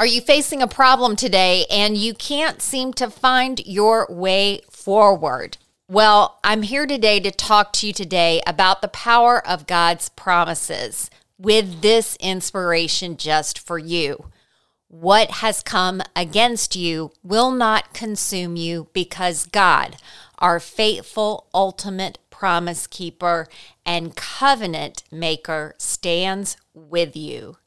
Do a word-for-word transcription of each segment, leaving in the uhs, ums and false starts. Are you facing a problem today and you can't seem to find your way forward? Well, I'm here today to talk to you today about the power of God's promises with this inspiration just for you. What has come against you will not consume you because God, our faithful, ultimate promise keeper and covenant maker, stands with you.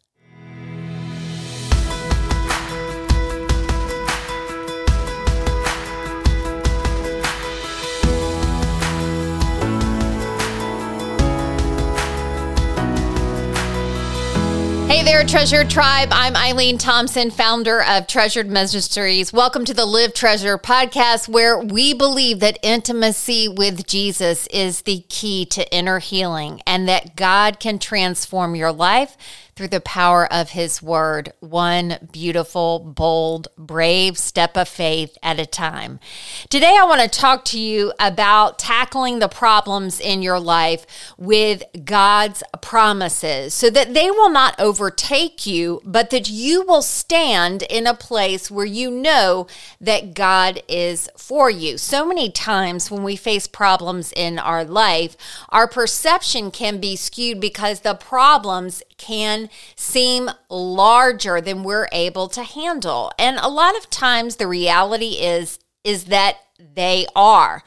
Hey there, Treasured Tribe. I'm Eileen Thompson, founder of Treasured Ministries. Welcome to the Live Treasure podcast, where we believe that intimacy with Jesus is the key to inner healing and that God can transform your life through the power of His Word, one beautiful, bold, brave step of faith at a time. Today, I want to talk to you about tackling the problems in your life with God's promises so that they will not overcome Overtake you, but that you will stand in a place where you know that God is for you. So many times when we face problems in our life, our perception can be skewed because the problems can seem larger than we're able to handle. And a lot of times the reality is, is that they are.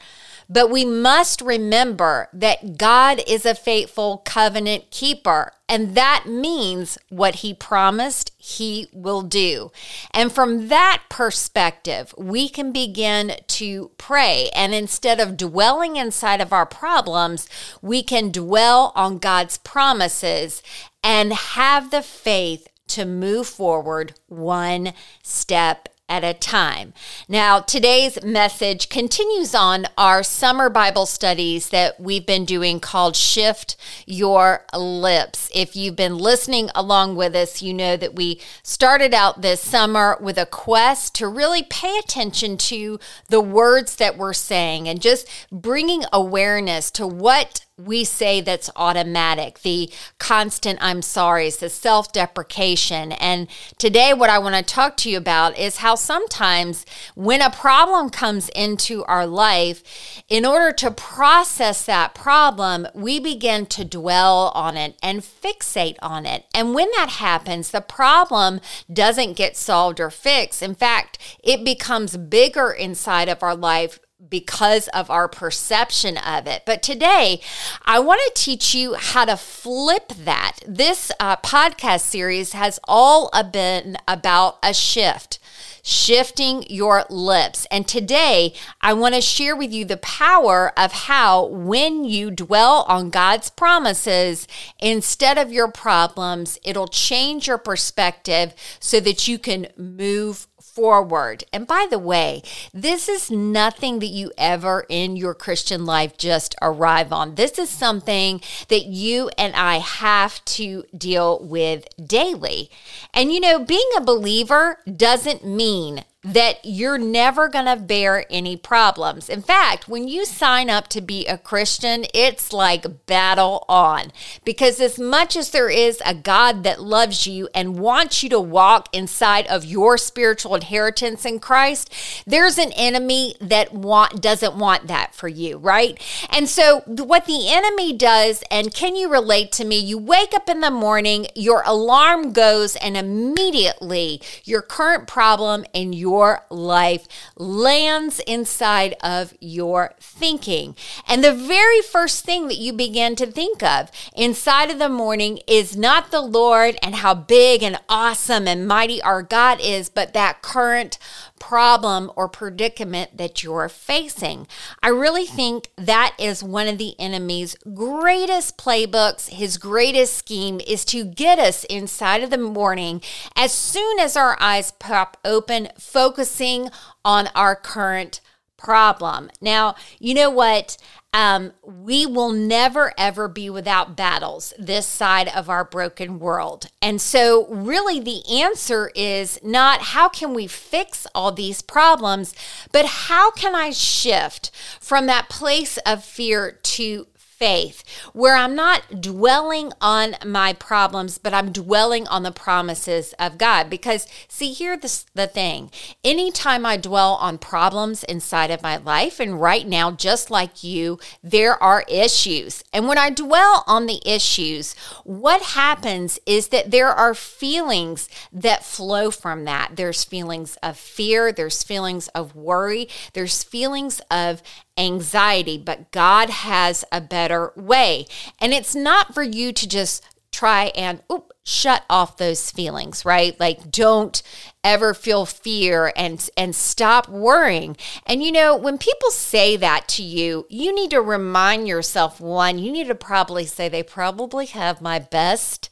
But we must remember that God is a faithful covenant keeper, and that means what He promised, He will do. And from that perspective, we can begin to pray. And instead of dwelling inside of our problems, we can dwell on God's promises and have the faith to move forward one step at a time. Now, today's message continues on our summer Bible studies that we've been doing called Shift Your Lips. If you've been listening along with us, you know that we started out this summer with a quest to really pay attention to the words that we're saying and just bringing awareness to what we say that's automatic, the constant I'm sorries, the self-deprecation. And today what I want to talk to you about is how sometimes when a problem comes into our life, in order to process that problem, we begin to dwell on it and fixate on it. And when that happens, the problem doesn't get solved or fixed. In fact, it becomes bigger inside of our life because of our perception of it. But today, I want to teach you how to flip that. This uh, podcast series has all been about a shift, shifting your lips. And today, I want to share with you the power of how when you dwell on God's promises instead of your problems, it'll change your perspective so that you can move forward. And by the way, this is nothing that you ever in your Christian life just arrive on. This is something that you and I have to deal with daily. And you know, being a believer doesn't mean that you're never going to bear any problems. In fact, when you sign up to be a Christian, it's like battle on, because as much as there is a God that loves you and wants you to walk inside of your spiritual inheritance in Christ, there's an enemy that want, doesn't want that for you, right? And so what the enemy does, and can you relate to me? You wake up in the morning, your alarm goes, and immediately your current problem and your Your life lands inside of your thinking. And the very first thing that you begin to think of inside of the morning is not the Lord and how big and awesome and mighty our God is, but that current problem or predicament that you're facing. I really think that is one of the enemy's greatest playbooks. His greatest scheme is to get us inside of the morning as soon as our eyes pop open, focusing on our current problem. Now, you know what? Um, we will never, ever be without battles this side of our broken world. And so really the answer is not how can we fix all these problems, but how can I shift from that place of fear to faith, where I'm not dwelling on my problems, but I'm dwelling on the promises of God. Because see, here's the thing. Anytime I dwell on problems inside of my life, and right now, just like you, there are issues. And when I dwell on the issues, what happens is that there are feelings that flow from that. There's feelings of fear. There's feelings of worry. There's feelings of anxiety, but God has a better way. And it's not for you to just try and oop, shut off those feelings, right? Like, don't ever feel fear and and stop worrying. And you know, when people say that to you, you need to remind yourself, one, you need to probably say, they probably have my best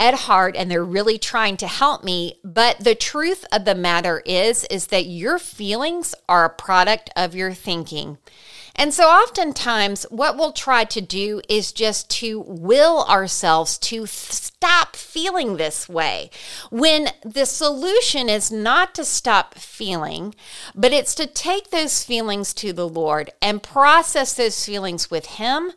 at heart and they're really trying to help me. But the truth of the matter is, is that your feelings are a product of your thinking. And so oftentimes what we'll try to do is just to will ourselves to stop feeling this way, when the solution is not to stop feeling, but it's to take those feelings to the Lord and process those feelings with Him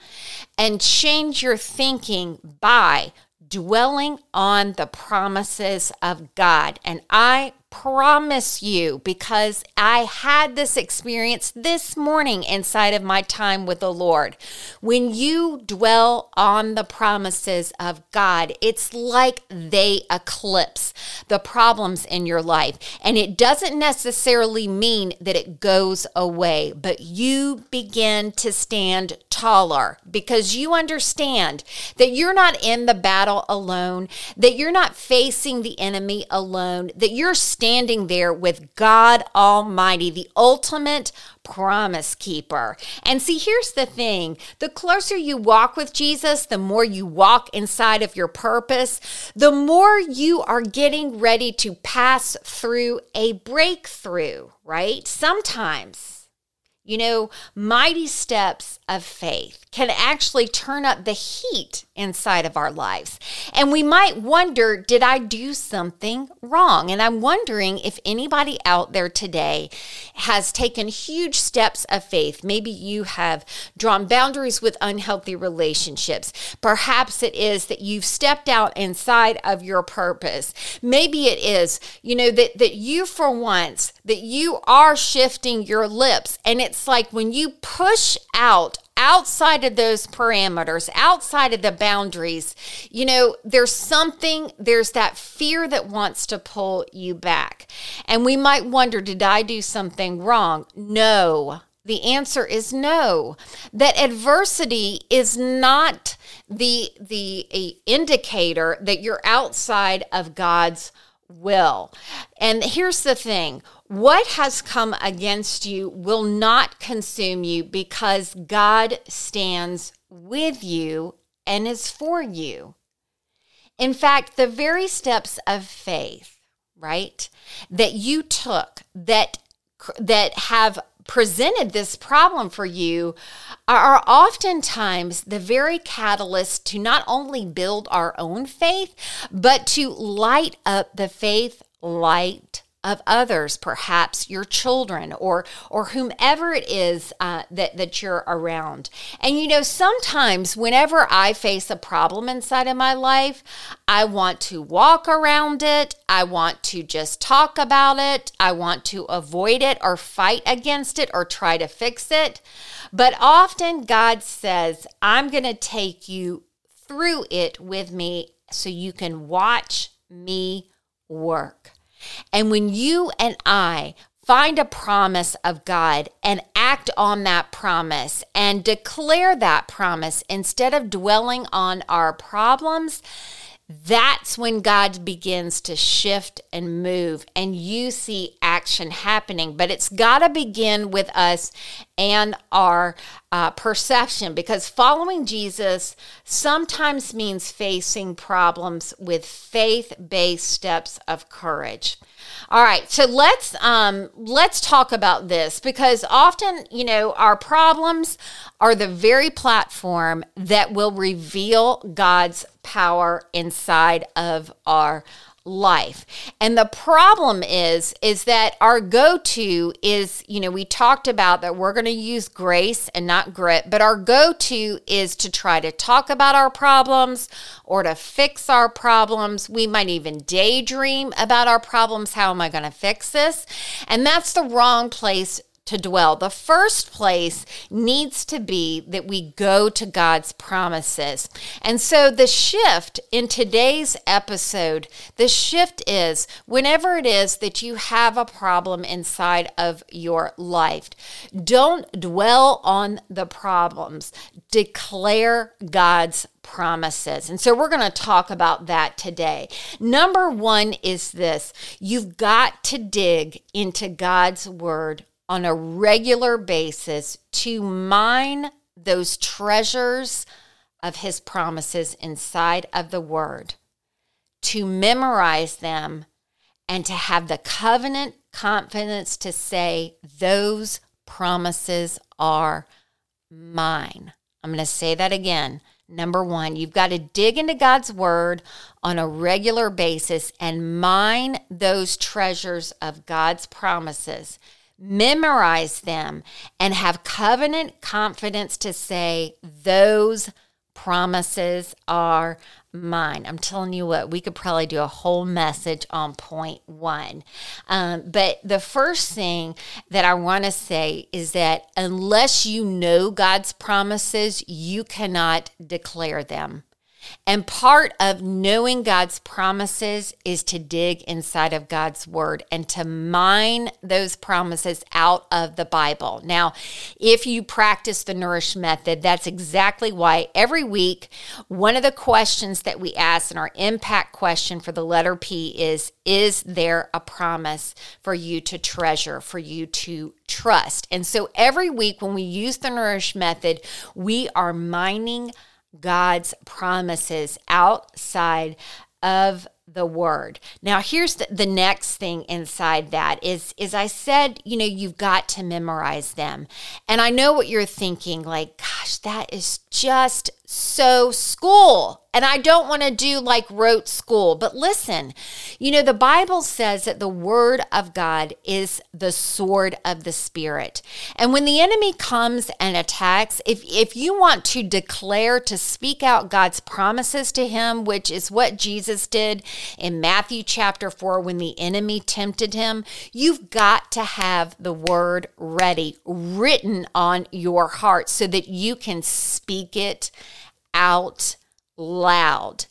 and change your thinking by dwelling on the promises of God. And I promise you, because I had this experience this morning inside of my time with the Lord, when you dwell on the promises of God, it's like they eclipse the problems in your life. And it doesn't necessarily mean that it goes away, but you begin to stand taller because you understand that you're not in the battle alone, that you're not facing the enemy alone, that you're standing there with God Almighty, the ultimate promise keeper. And see, here's the thing. The closer you walk with Jesus, the more you walk inside of your purpose, the more you are getting ready to pass through a breakthrough, right? Sometimes, you know, mighty steps of faith can actually turn up the heat inside of our lives. And we might wonder, did I do something wrong? And I'm wondering if anybody out there today has taken huge steps of faith. Maybe you have drawn boundaries with unhealthy relationships. Perhaps it is that you've stepped out inside of your purpose. Maybe it is, you know, that, that you for once, that you are shifting your lips. And it's like when you push out outside of those parameters, outside of the boundaries, you know, there's something, there's that fear that wants to pull you back. And we might wonder, did I do something wrong? No. The answer is no. That adversity is not the, the a indicator that you're outside of God's will. And here's the thing. What has come against you will not consume you, because God stands with you and is for you. In fact, the very steps of faith, right, that you took that that have presented this problem for you are oftentimes the very catalyst to not only build our own faith, but to light up the faith light of others, perhaps your children or or whomever it is uh, that, that you're around. And you know, sometimes whenever I face a problem inside of my life, I want to walk around it. I want to just talk about it. I want to avoid it or fight against it or try to fix it. But often God says, I'm going to take you through it with me so you can watch me work. And when you and I find a promise of God and act on that promise and declare that promise instead of dwelling on our problems, that's when God begins to shift and move, and you see action happening. But it's got to begin with us and our uh, perception, because following Jesus sometimes means facing problems with faith-based steps of courage. All right, so let's um, let's talk about this, because often, you know, our problems are the very platform that will reveal God's power inside of our life. And the problem is, is that our go-to is, you know, we talked about that we're going to use grace and not grit, but our go-to is to try to talk about our problems or to fix our problems. We might even daydream about our problems. How am I going to fix this? And that's the wrong place to dwell. The first place needs to be that we go to God's promises. And so the shift in today's episode, the shift is whenever it is that you have a problem inside of your life, don't dwell on the problems. Declare God's promises. And so we're going to talk about that today. Number one is this: you've got to dig into God's word on a regular basis to mine those treasures of his promises inside of the word, to memorize them, and to have the covenant confidence to say, those promises are mine. I'm going to say that again. Number one, you've got to dig into God's word on a regular basis and mine those treasures of God's promises. Memorize them, and have covenant confidence to say, those promises are mine. I'm telling you what, we could probably do a whole message on point one. Um, but the first thing that I want to say is that unless you know God's promises, you cannot declare them. And part of knowing God's promises is to dig inside of God's word and to mine those promises out of the Bible. Now, if you practice the Nourish method, that's exactly why every week, one of the questions that we ask in our impact question for the letter P is, is there a promise for you to treasure, for you to trust? And so every week when we use the Nourish method, we are mining God's promises outside of the word. Now, here's the, the next thing inside that is, is I said, you know, you've got to memorize them. And I know what you're thinking, like, gosh, that is just so school. And I don't want to do like rote school, but listen, you know, the Bible says that the word of God is the sword of the Spirit. And when the enemy comes and attacks, if, if you want to declare, to speak out God's promises to him, which is what Jesus did in Matthew chapter four when the enemy tempted him, you've got to have the word ready, written on your heart so that you can speak it out loud.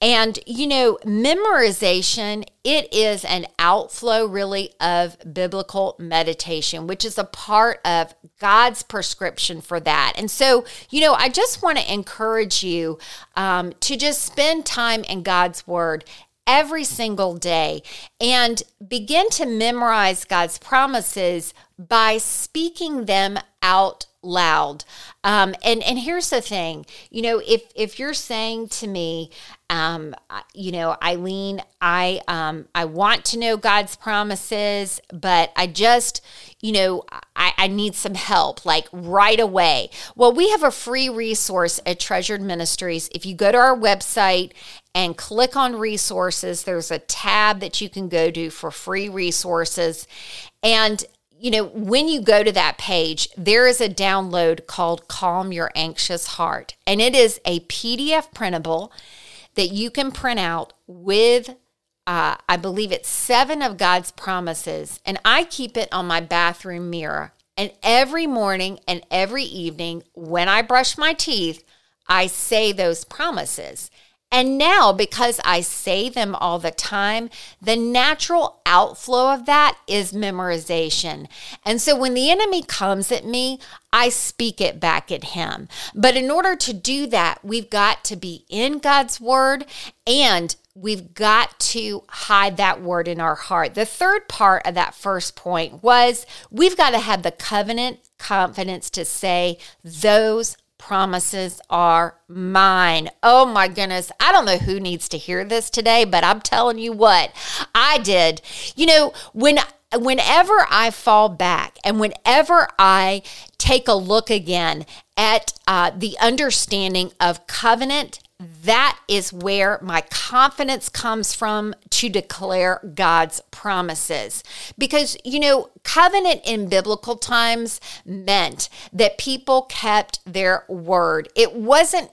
And, you know, memorization, it is an outflow really of biblical meditation, which is a part of God's prescription for that. And so, you know, I just want to encourage you um, to just spend time in God's word every single day and begin to memorize God's promises by speaking them out loud. Um, and, and here's the thing, you know, if, if you're saying to me, um, you know, Eileen, I, um, I want to know God's promises, but I just, you know, I, I need some help like right away. Well, we have a free resource at Treasured Ministries. If you go to our website and click on resources, there's a tab that you can go to for free resources. And you know, when you go to that page, there is a download called Calm Your Anxious Heart. And it is a P D F printable that you can print out with, uh, I believe it's seven of God's promises. And I keep it on my bathroom mirror. And every morning and every evening when I brush my teeth, I say those promises. And now, because I say them all the time, the natural outflow of that is memorization. And so when the enemy comes at me, I speak it back at him. But in order to do that, we've got to be in God's word, and we've got to hide that word in our heart. The third part of that first point was we've got to have the covenant confidence to say, those promises are mine. Oh my goodness. I don't know who needs to hear this today, but I'm telling you what, I did. You know, when whenever I fall back and whenever I take a look again at uh, the understanding of covenant that is where my confidence comes from to declare God's promises. Because, you know, covenant in biblical times meant that people kept their word. It wasn't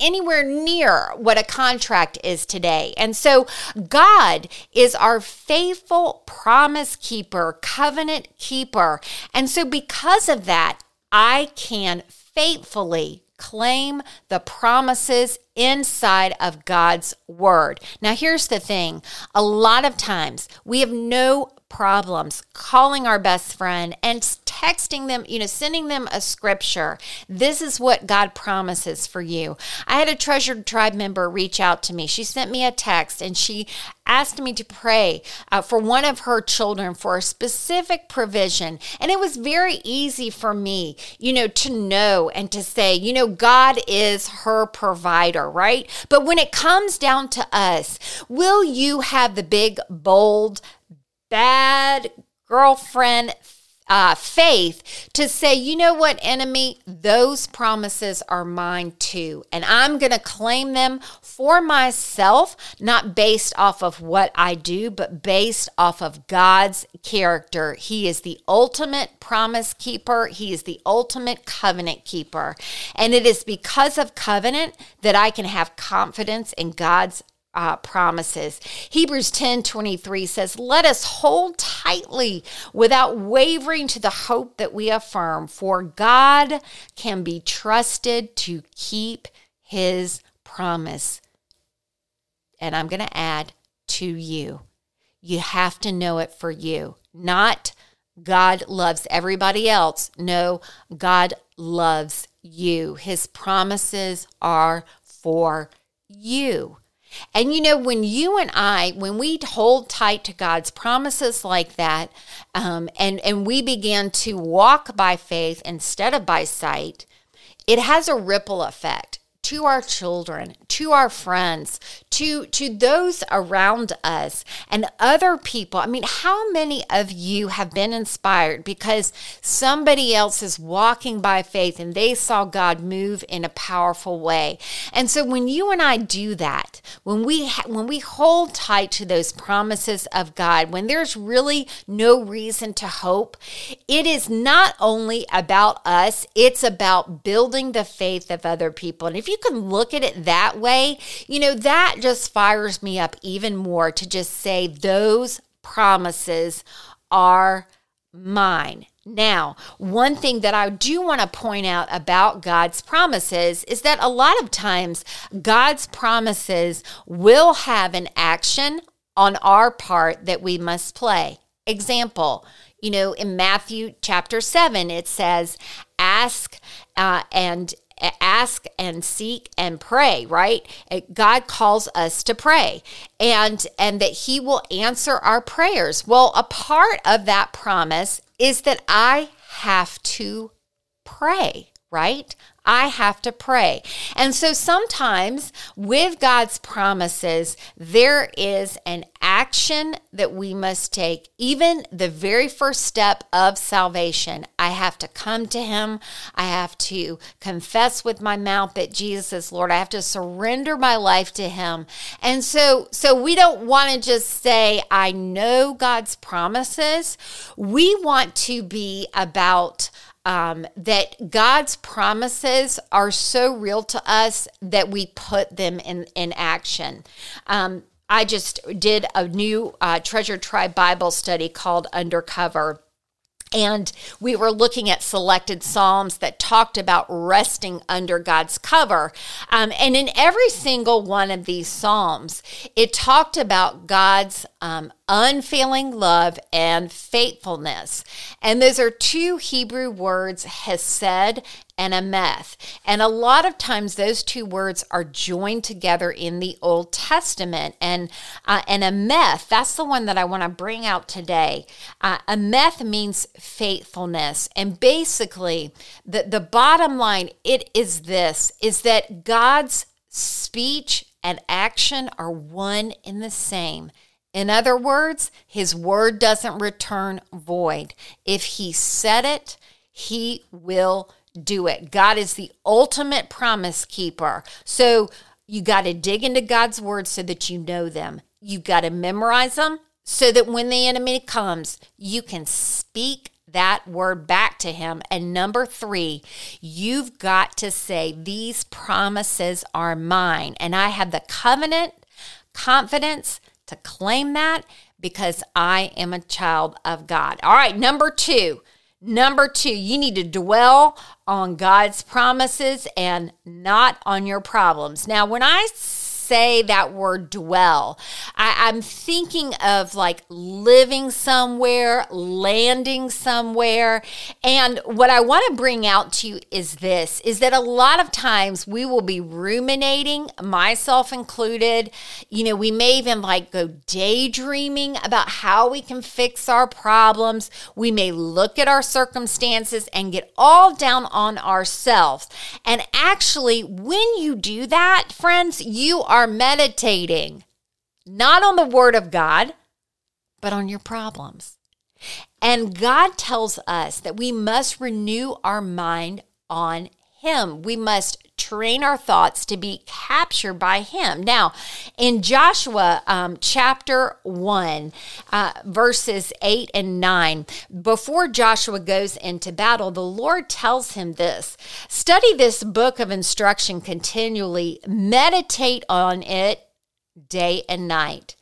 anywhere near what a contract is today. And so God is our faithful promise keeper, covenant keeper. And so because of that, I can faithfully claim the promises inside of God's word. Now, here's the thing. A lot of times we have no problems calling our best friend and texting them, you know, sending them a scripture. This is what God promises for you. I had a Treasured Tribe member reach out to me. She sent me a text and she asked me to pray uh, for one of her children for a specific provision. And it was very easy for me, you know, to know and to say, you know, God is her provider, right? But when it comes down to us, will you have the big, bold, bad girlfriend Uh, faith to say, you know what, enemy, those promises are mine too. And I'm going to claim them for myself, not based off of what I do, but based off of God's character. He is the ultimate promise keeper. He is the ultimate covenant keeper. And it is because of covenant that I can have confidence in God's Uh, promises. Hebrews ten twenty-three says, let us hold tightly without wavering to the hope that we affirm, for God can be trusted to keep his promise. And I'm going to add to you. You have to know it for you. Not God loves everybody else. No, God loves you. His promises are for you. And you know, when you and I, when we hold tight to God's promises like that, um, and, and we begin to walk by faith instead of by sight, it has a ripple effect to our children, to our friends, to, to those around us and other people. I mean, how many of you have been inspired because somebody else is walking by faith and they saw God move in a powerful way? And so when you and I do that, when we ha- when we hold tight to those promises of God, when there's really no reason to hope, it is not only about us, it's about building the faith of other people. And if you can look at it that way, you know, that just fires me up even more to just say those promises are mine. Now, one thing that I do want to point out about God's promises is that a lot of times God's promises will have an action on our part that we must play. Example, you know, in Matthew chapter seven, it says, ask uh, and ask and seek and pray, right? God calls us to pray and, and that he will answer our prayers. Well, a part of that promise is that I have to pray, right? I have to pray. And so sometimes with God's promises, there is an action that we must take. Even the very first step of salvation, I have to come to him. I have to confess with my mouth that Jesus is Lord. I have to surrender my life to him. And so, so we don't want to just say, I know God's promises. We want to be about Um, that God's promises are so real to us that we put them in, in action. Um, I just did a new uh, Treasure Tribe Bible study called Undercover. And we were looking at selected Psalms that talked about resting under God's cover. Um, and in every single one of these Psalms, it talked about God's um, unfailing love and faithfulness. And those are two Hebrew words, hesed and ameth. And a lot of times those two words are joined together in the Old Testament. And uh, and ameth, that's the one that I want to bring out today. Uh, ameth means faithfulness. And basically, the, the bottom line, it is this, is that God's speech and action are one in the same. In other words, his word doesn't return void. If he said it, he will do it. God is the ultimate promise keeper. So You got to dig into God's word so that you know them. You got to memorize them so that when the enemy comes, you can speak that word back to him. And number three, you've got to say, these promises are mine. And I have the covenant confidence to claim that because I am a child of God. All right, number two. Number two, you need to dwell on God's promises and not on your problems. Now, when I say that word dwell, I, I'm thinking of like living somewhere, landing somewhere. And what I want to bring out to you is this, is that a lot of times we will be ruminating, myself included. You know, we may even like go daydreaming about how we can fix our problems. We may look at our circumstances and get all down on ourselves. And actually, when you do that, friends, you are are meditating not on the word of God, but on your problems. And God tells us that we must renew our mind on him. We must train our thoughts to be captured by him. Now, in Joshua um, chapter one, uh, verses eight and nine, before Joshua goes into battle, the Lord tells him this: study this book of instruction continually, meditate on it day and night,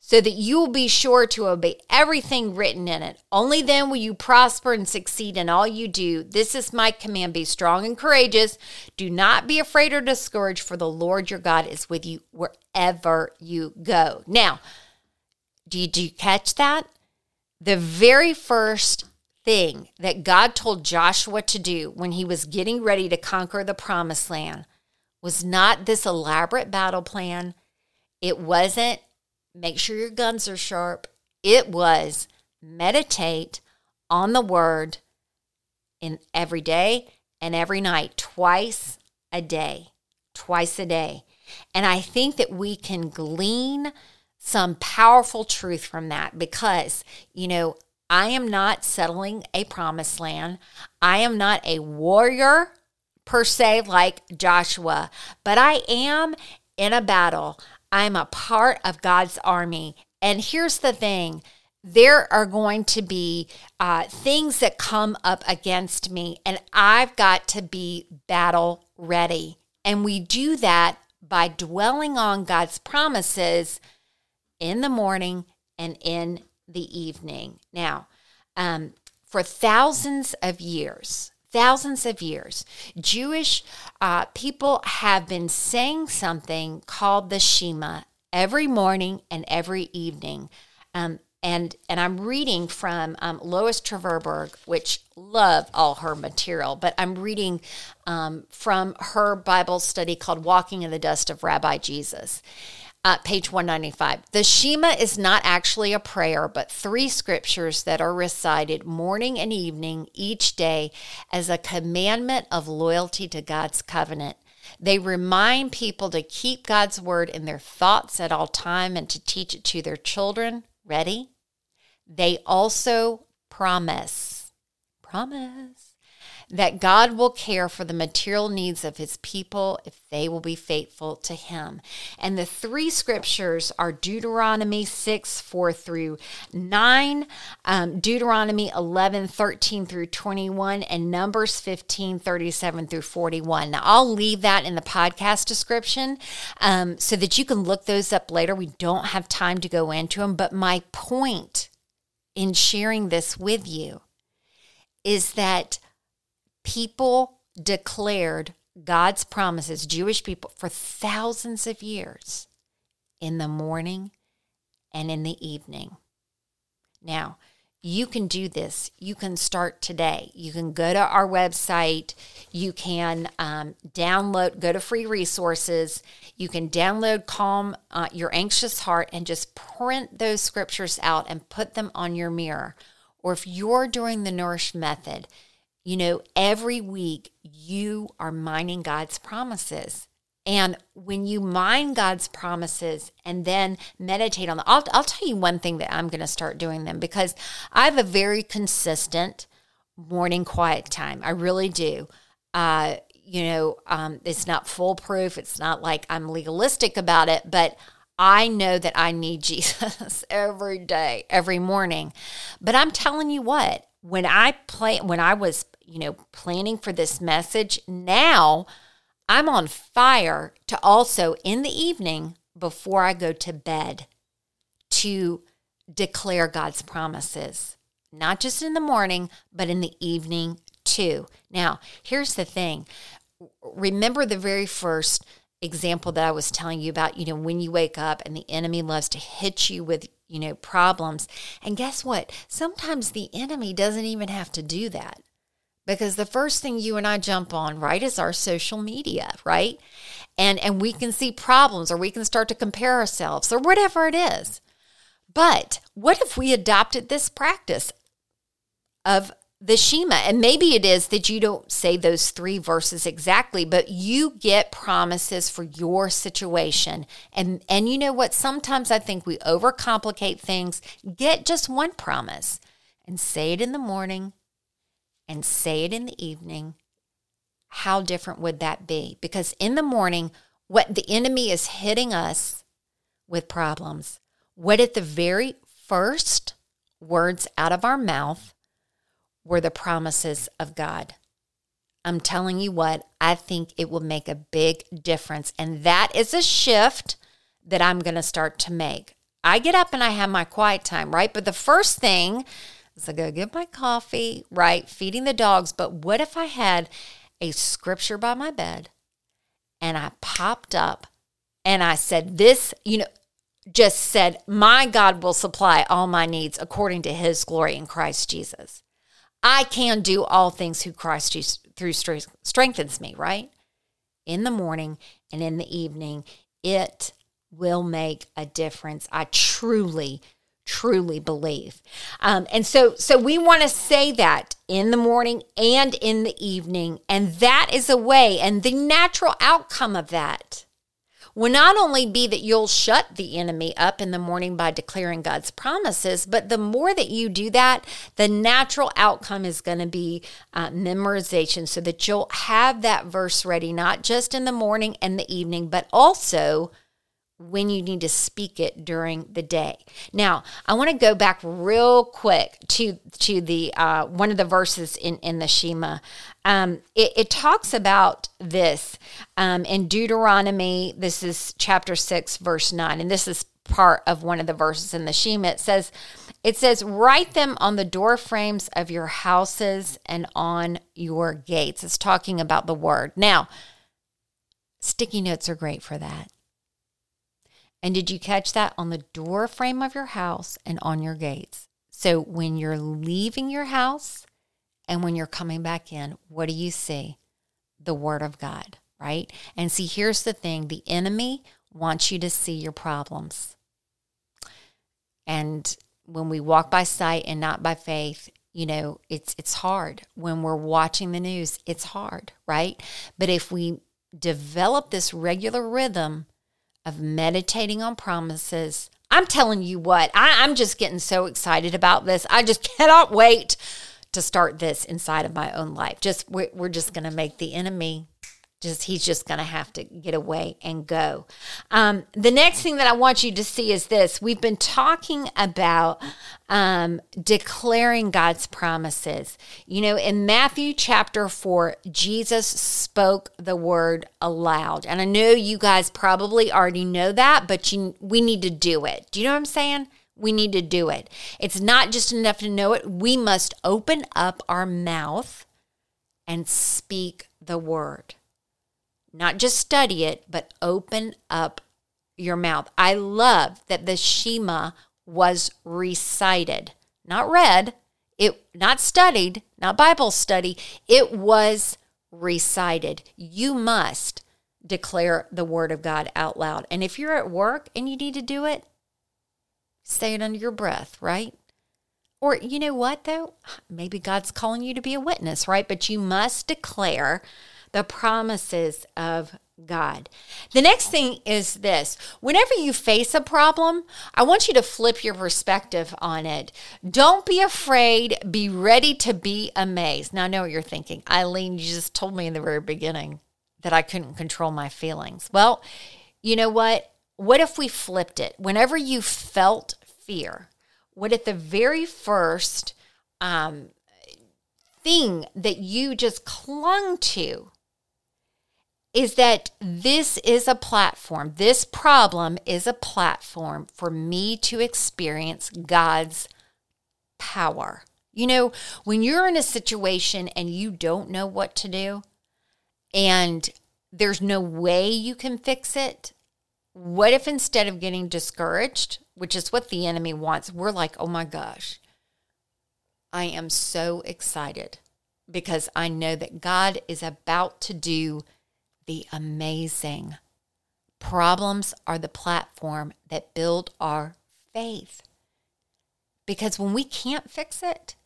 so that you will be sure to obey everything written in it. Only then will you prosper and succeed in all you do. This is my command. Be strong and courageous. Do not be afraid or discouraged, for the Lord your God is with you wherever you go. Now, did you catch that? The very first thing that God told Joshua to do when he was getting ready to conquer the promised land was not this elaborate battle plan. It wasn't make sure your guns are sharp. It was meditate on the word in every day and every night, twice a day, twice a day. And I think that we can glean some powerful truth from that because, you know, I am not settling a promised land. I am not a warrior per se like Joshua, but I am in a battle. I'm a part of God's army. And here's the thing. There are going to be uh, things that come up against me, and I've got to be battle ready. And we do that by dwelling on God's promises in the morning and in the evening. Now, um, for thousands of years, Thousands of years, Jewish uh, people have been saying something called the Shema every morning and every evening. Um, and and I'm reading from um, Lois Traverberg, which love all her material, but I'm reading um, from her Bible study called Walking in the Dust of Rabbi Jesus, uh, page one ninety-five. The Shema is not actually a prayer, but three scriptures that are recited morning and evening each day as a commandment of loyalty to God's covenant. They remind people to keep God's word in their thoughts at all time and to teach it to their children. Ready? They also promise, promise that God will care for the material needs of his people if they will be faithful to him. And the three scriptures are Deuteronomy six, four through nine, um, Deuteronomy eleven, thirteen through twenty-one, and Numbers fifteen, thirty-seven through forty-one. Now, I'll leave that in the podcast description um, so that you can look those up later. We don't have time to go into them, but my point in sharing this with you is that people declared God's promises, Jewish people, for thousands of years in the morning and in the evening. Now, you can do this. You can start today. You can go to our website. You can um, download, go to free resources. You can download Calm uh, Your Anxious Heart and just print those scriptures out and put them on your mirror. Or if you're doing the Nourish method, you know, every week you are mining God's promises. And when you mine God's promises and then meditate on them, I'll, I'll tell you one thing that I'm going to start doing them because I have a very consistent morning quiet time. I really do. Uh, you know, um, it's not foolproof. It's not like I'm legalistic about it, but I know that I need Jesus every day, every morning. But I'm telling you what, when I play, when I was, you know, planning for this message, now I'm on fire to also in the evening before I go to bed to declare God's promises, not just in the morning, but in the evening too. Now, here's the thing. Remember the very first example that I was telling you about, you know, when you wake up and the enemy loves to hit you with, you know, problems. And guess what? Sometimes the enemy doesn't even have to do that, because the first thing you and I jump on, right, is our social media, right? And and we can see problems, or we can start to compare ourselves, or whatever it is. But what if we adopted this practice of the Shema? And maybe it is that you don't say those three verses exactly, but you get promises for your situation. And and you know what? Sometimes I think we overcomplicate things. Get just one promise and say it in the morning and say it in the evening. How different would that be? Because in the morning, what the enemy is hitting us with problems, what if the very first words out of our mouth were the promises of God? I'm telling you what, I think it will make a big difference. And that is a shift that I'm going to start to make. I get up and I have my quiet time, right? But the first thing is I go get my coffee, right? Feeding the dogs. But what if I had a scripture by my bed and I popped up and I said this, you know, just said, my God will supply all my needs according to his glory in Christ Jesus. I can do all things who Christ Jesus, through strengthens me, right? In the morning and in the evening, it will make a difference. I truly, truly believe. Um, and so, so we want to say that in the morning and in the evening. And that is a way, and the natural outcome of that will not only be that you'll shut the enemy up in the morning by declaring God's promises, but the more that you do that, the natural outcome is going to be uh, memorization, so that you'll have that verse ready, not just in the morning and the evening, but also when you need to speak it during the day. Now, I want to go back real quick to to the uh, one of the verses in, in the Shema. Um, it, it talks about this um, in Deuteronomy. This is chapter six, verse nine, and this is part of one of the verses in the Shema. It says, "It says, write them on the door frames of your houses and on your gates." It's talking about the word. Now, sticky notes are great for that. And did you catch that? On the door frame of your house and on your gates. So when you're leaving your house and when you're coming back in, what do you see? The Word of God, right? And see, here's the thing. The enemy wants you to see your problems. And when we walk by sight and not by faith, you know, it's it's hard. When we're watching the news, it's hard, right? But if we develop this regular rhythm of meditating on promises, I'm telling you what, I, I'm just getting so excited about this. I just cannot wait to start this inside of my own life. Just we're, we're just going to make the enemy, just he's just going to have to get away and go. Um, the next thing that I want you to see is this. We've been talking about um, declaring God's promises. You know, in Matthew chapter four, Jesus spoke the word aloud. And I know you guys probably already know that, but you, we need to do it. Do you know what I'm saying? We need to do it. It's not just enough to know it. We must open up our mouth and speak the word. Not just study it, but open up your mouth. I love that the Shema was recited, not read, it not studied, not Bible study. It was recited. You must declare the word of God out loud. And if you're at work and you need to do it, say it under your breath, right? Or you know what, though? Maybe God's calling you to be a witness, right? But you must declare the promises of God. The next thing is this. Whenever you face a problem, I want you to flip your perspective on it. Don't be afraid. Be ready to be amazed. Now, I know what you're thinking. Eileen, you just told me in the very beginning that I couldn't control my feelings. Well, you know what? What if we flipped it? Whenever you felt fear, what if the very first um, thing that you just clung to is that this is a platform, this problem is a platform for me to experience God's power. You know, when you're in a situation and you don't know what to do and there's no way you can fix it, what if instead of getting discouraged, which is what the enemy wants, we're like, oh my gosh, I am so excited because I know that God is about to do the amazing. Problems are the platform that build our faith. Because when we can't fix it,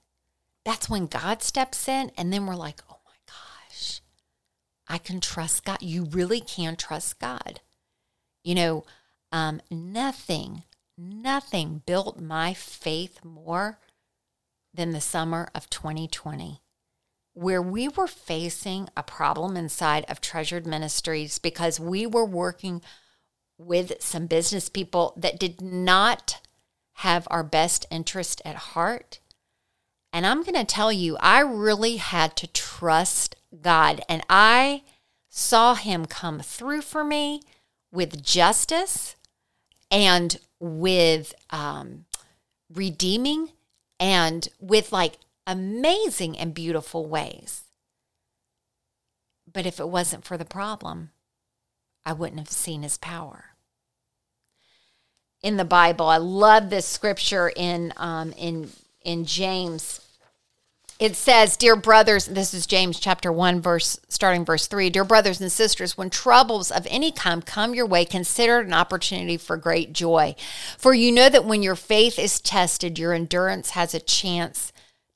that's when God steps in and then we're like, oh my gosh, I can trust God. You really can trust God. You know, um, nothing, nothing built my faith more than the summer of twenty twenty. Where we were facing a problem inside of Treasured Ministries because we were working with some business people that did not have our best interest at heart. And I'm going to tell you, I really had to trust God. And I saw him come through for me with justice and with um, redeeming and with like amazing and beautiful ways. But if it wasn't for the problem, I wouldn't have seen his power. In the Bible, I love this scripture in um, in in James. It says, dear brothers, this is James chapter one, verse starting verse three. Dear brothers and sisters, when troubles of any kind come your way, consider it an opportunity for great joy. For you know that when your faith is tested, your endurance has a chance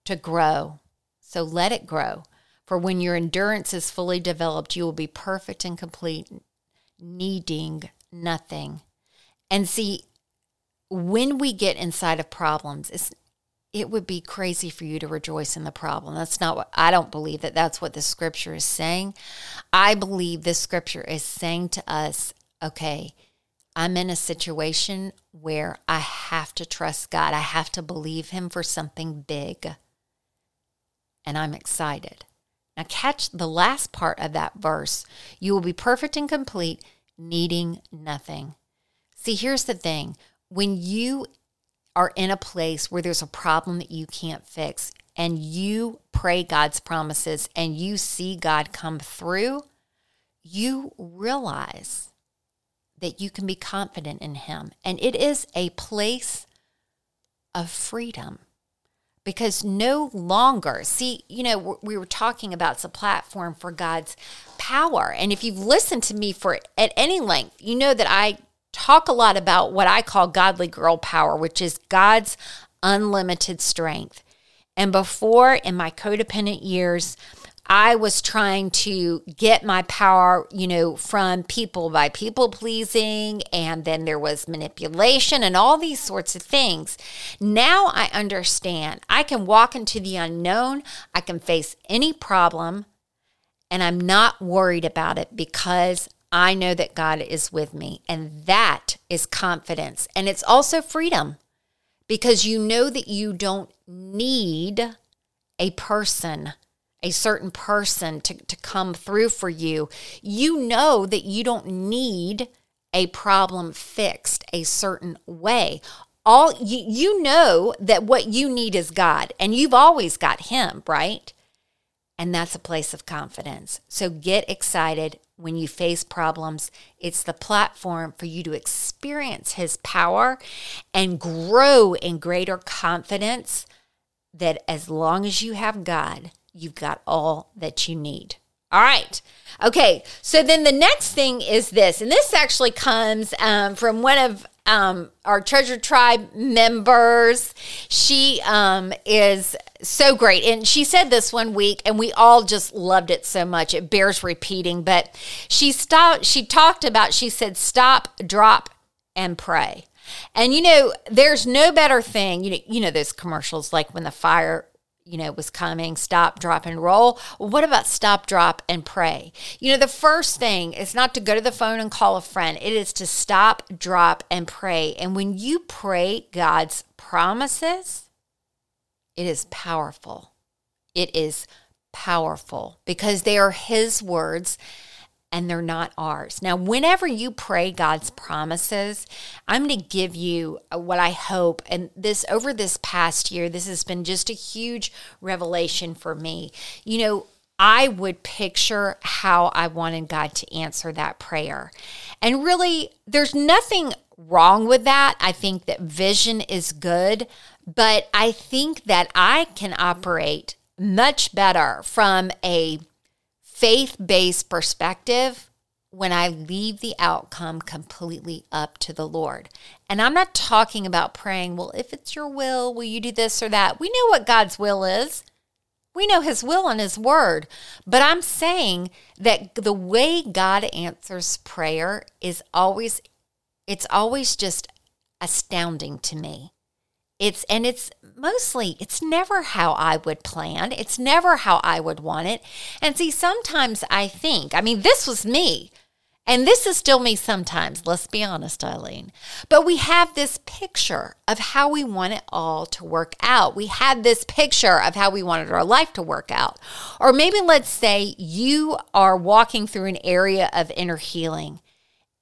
to grow. So let it grow. For when your endurance is fully developed, you will be perfect and complete, needing nothing. And see, when we get inside of problems, it's, it would be crazy for you to rejoice in the problem. That's not what, I don't believe that that's what the scripture is saying. I believe this scripture is saying to us, okay, I'm in a situation where I have to trust God. I have to believe him for something big. And I'm excited. Now catch the last part of that verse. You will be perfect and complete, needing nothing. See, here's the thing. When you are in a place where there's a problem that you can't fix, and you pray God's promises, and you see God come through, you realize that you can be confident in him. And it is a place of freedom. Because no longer, see, you know, we were talking about it's a platform for God's power. And if you've listened to me for at any length, you know that I talk a lot about what I call godly girl power, which is God's unlimited strength. And before, in my codependent years, I was trying to get my power, you know, from people by people pleasing, and then there was manipulation and all these sorts of things. Now I understand. I can walk into the unknown. I can face any problem, and I'm not worried about it because I know that God is with me, and that is confidence. And it's also freedom because you know that you don't need a person a certain person to, to come through for you. You know that you don't need a problem fixed a certain way. All you, you know that what you need is God, and you've always got him, right? And that's a place of confidence. So get excited when you face problems. It's the platform for you to experience his power and grow in greater confidence that as long as you have God, you've got all that you need. All right. Okay. So then the next thing is this, and this actually comes um, from one of um, our Treasured Tribe members. She um, is so great. And she said this one week, and we all just loved it so much. It bears repeating. But she stopped, she talked about, she said, stop, drop, and pray. And, you know, there's no better thing. You know, you know those commercials, like when the fire, you know, was coming, stop, drop, and roll. Well, what about stop, drop, and pray? You know, the first thing is not to go to the phone and call a friend. It is to stop, drop, and pray. And when you pray God's promises, it is powerful. It is powerful because they are His words and they're not ours. Now, whenever you pray God's promises, I'm going to give you what I hope. And this, over this past year, this has been just a huge revelation for me. You know, I would picture how I wanted God to answer that prayer. And really, there's nothing wrong with that. I think that vision is good, but I think that I can operate much better from a faith-based perspective when I leave the outcome completely up to the Lord. And I'm not talking about praying, well, if it's your will, will you do this or that? We know what God's will is. We know His will and His word. But I'm saying that the way God answers prayer is always, it's always just astounding to me. It's, and it's mostly, it's never how I would plan. It's never how I would want it. And see, sometimes I think, I mean, this was me, and this is still me sometimes, let's be honest, Eileen. But we have this picture of how we want it all to work out. We had this picture of how we wanted our life to work out. Or maybe let's say you are walking through an area of inner healing,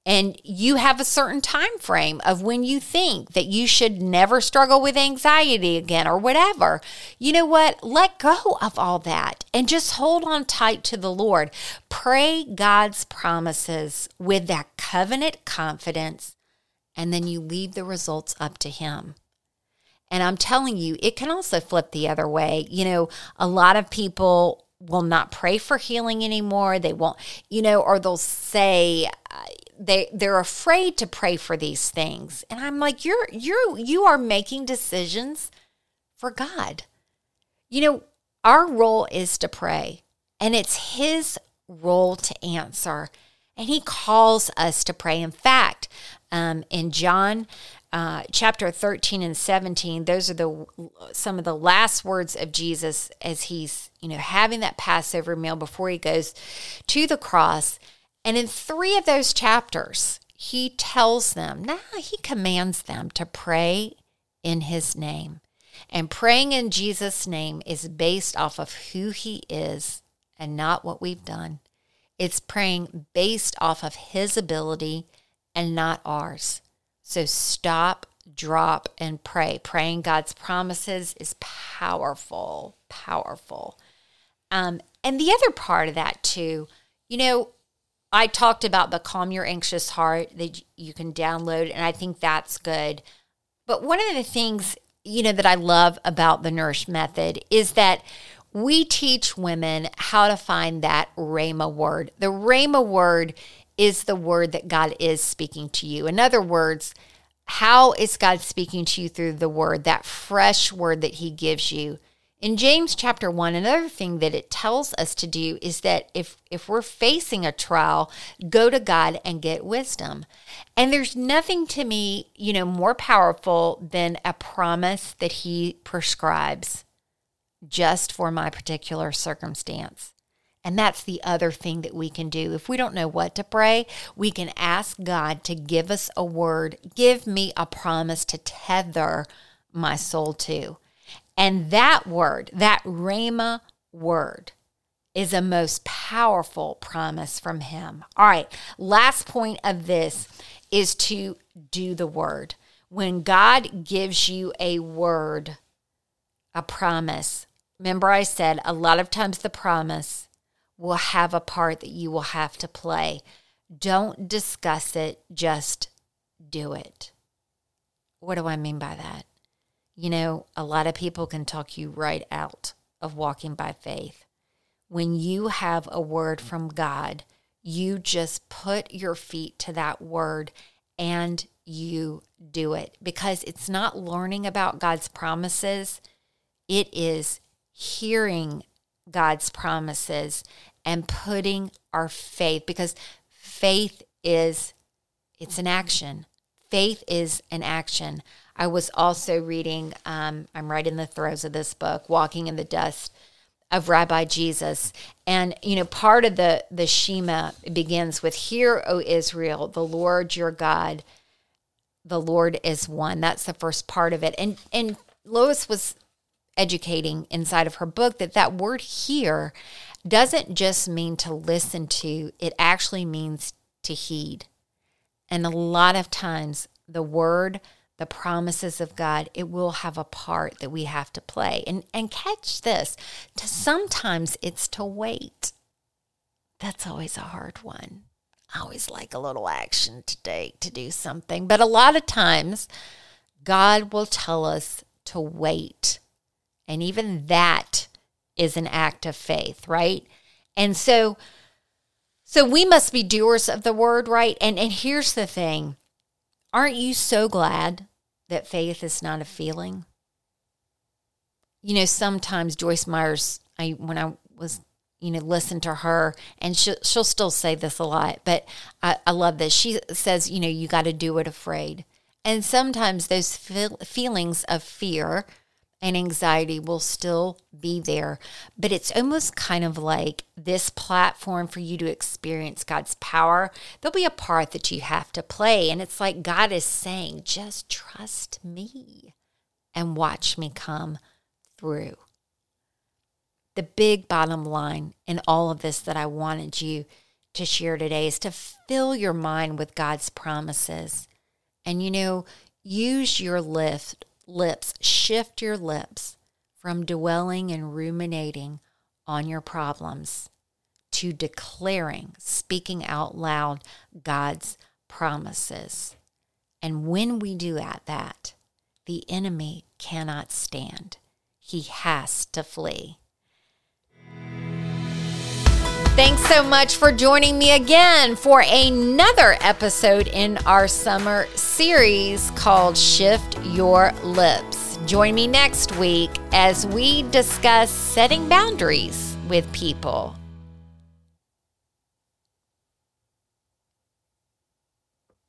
and you have a certain time frame of when you think that you should never struggle with anxiety again or whatever. You know what? Let go of all that and just hold on tight to the Lord. Pray God's promises with that covenant confidence, and then you leave the results up to Him. And I'm telling you, it can also flip the other way. You know, a lot of people will not pray for healing anymore. They won't, you know, or they'll say... Uh, They they're afraid to pray for these things. And I'm like, you're you're you are making decisions for God. You know, our role is to pray, and it's His role to answer. And He calls us to pray. In fact, um, in John uh, chapter thirteen and seventeen, those are the some of the last words of Jesus as He's, you know, having that Passover meal before He goes to the cross. And in three of those chapters, He tells them, now He commands them to pray in His name. And praying in Jesus' name is based off of who He is and not what we've done. It's praying based off of His ability and not ours. So stop, drop, and pray. Praying God's promises is powerful, powerful. Um, and the other part of that too, you know, I talked about the Calm Your Anxious Heart that you can download, and I think that's good. But one of the things, you know, that I love about the Nourish Method is that we teach women how to find that Rhema word. The Rhema word is the word that God is speaking to you. In other words, how is God speaking to you through the word, that fresh word that He gives you? In James chapter one, another thing that it tells us to do is that if, if we're facing a trial, go to God and get wisdom. And there's nothing to me, you know, more powerful than a promise that He prescribes just for my particular circumstance. And that's the other thing that we can do. If we don't know what to pray, we can ask God to give us a word, give me a promise to tether my soul to. And that word, that Rhema word, is a most powerful promise from Him. All right, last point of this is to do the word. When God gives you a word, a promise, remember I said a lot of times the promise will have a part that you will have to play. Don't discuss it, just do it. What do I mean by that? You know, a lot of people can talk you right out of walking by faith. When you have a word from God, you just put your feet to that word and you do it, because it's not learning about God's promises. It is hearing God's promises and putting our faith, because faith is, it's an action. Faith is an action. I was also reading, um, I'm right in the throes of this book, Walking in the Dust of Rabbi Jesus. And, you know, part of the, the Shema begins with, "Hear, O Israel, the Lord your God, the Lord is one." That's the first part of it. And and Lois was educating inside of her book that that word "hear" doesn't just mean to listen to, it actually means to heed. And a lot of times the word, the promises of God, it will have a part that we have to play. And and catch this, to sometimes it's to wait. That's always a hard one. I always like a little action to take, to do something. But a lot of times God will tell us to wait. And even that is an act of faith, right? And so so we must be doers of the word, right? And and here's the thing. Aren't you so glad that faith is not a feeling? You know, sometimes Joyce Myers, I when I was, you know, listen to her, and she'll, she'll still say this a lot, but I, I love this. She says, you know, you got to do it afraid. And sometimes those feel, feelings of fear and anxiety will still be there, but it's almost kind of like this platform for you to experience God's power. There'll be a part that you have to play, and it's like God is saying, just trust me and watch me come through. The big bottom line in all of this that I wanted you to share today is to fill your mind with God's promises. And, you know, use your lift Lips, shift your lips from dwelling and ruminating on your problems to declaring, speaking out loud, God's promises. And when we do at that, the enemy cannot stand. He has to flee. Thanks so much for joining me again for another episode in our summer series called Shift Your Lips. Join me next week as we discuss setting boundaries with people.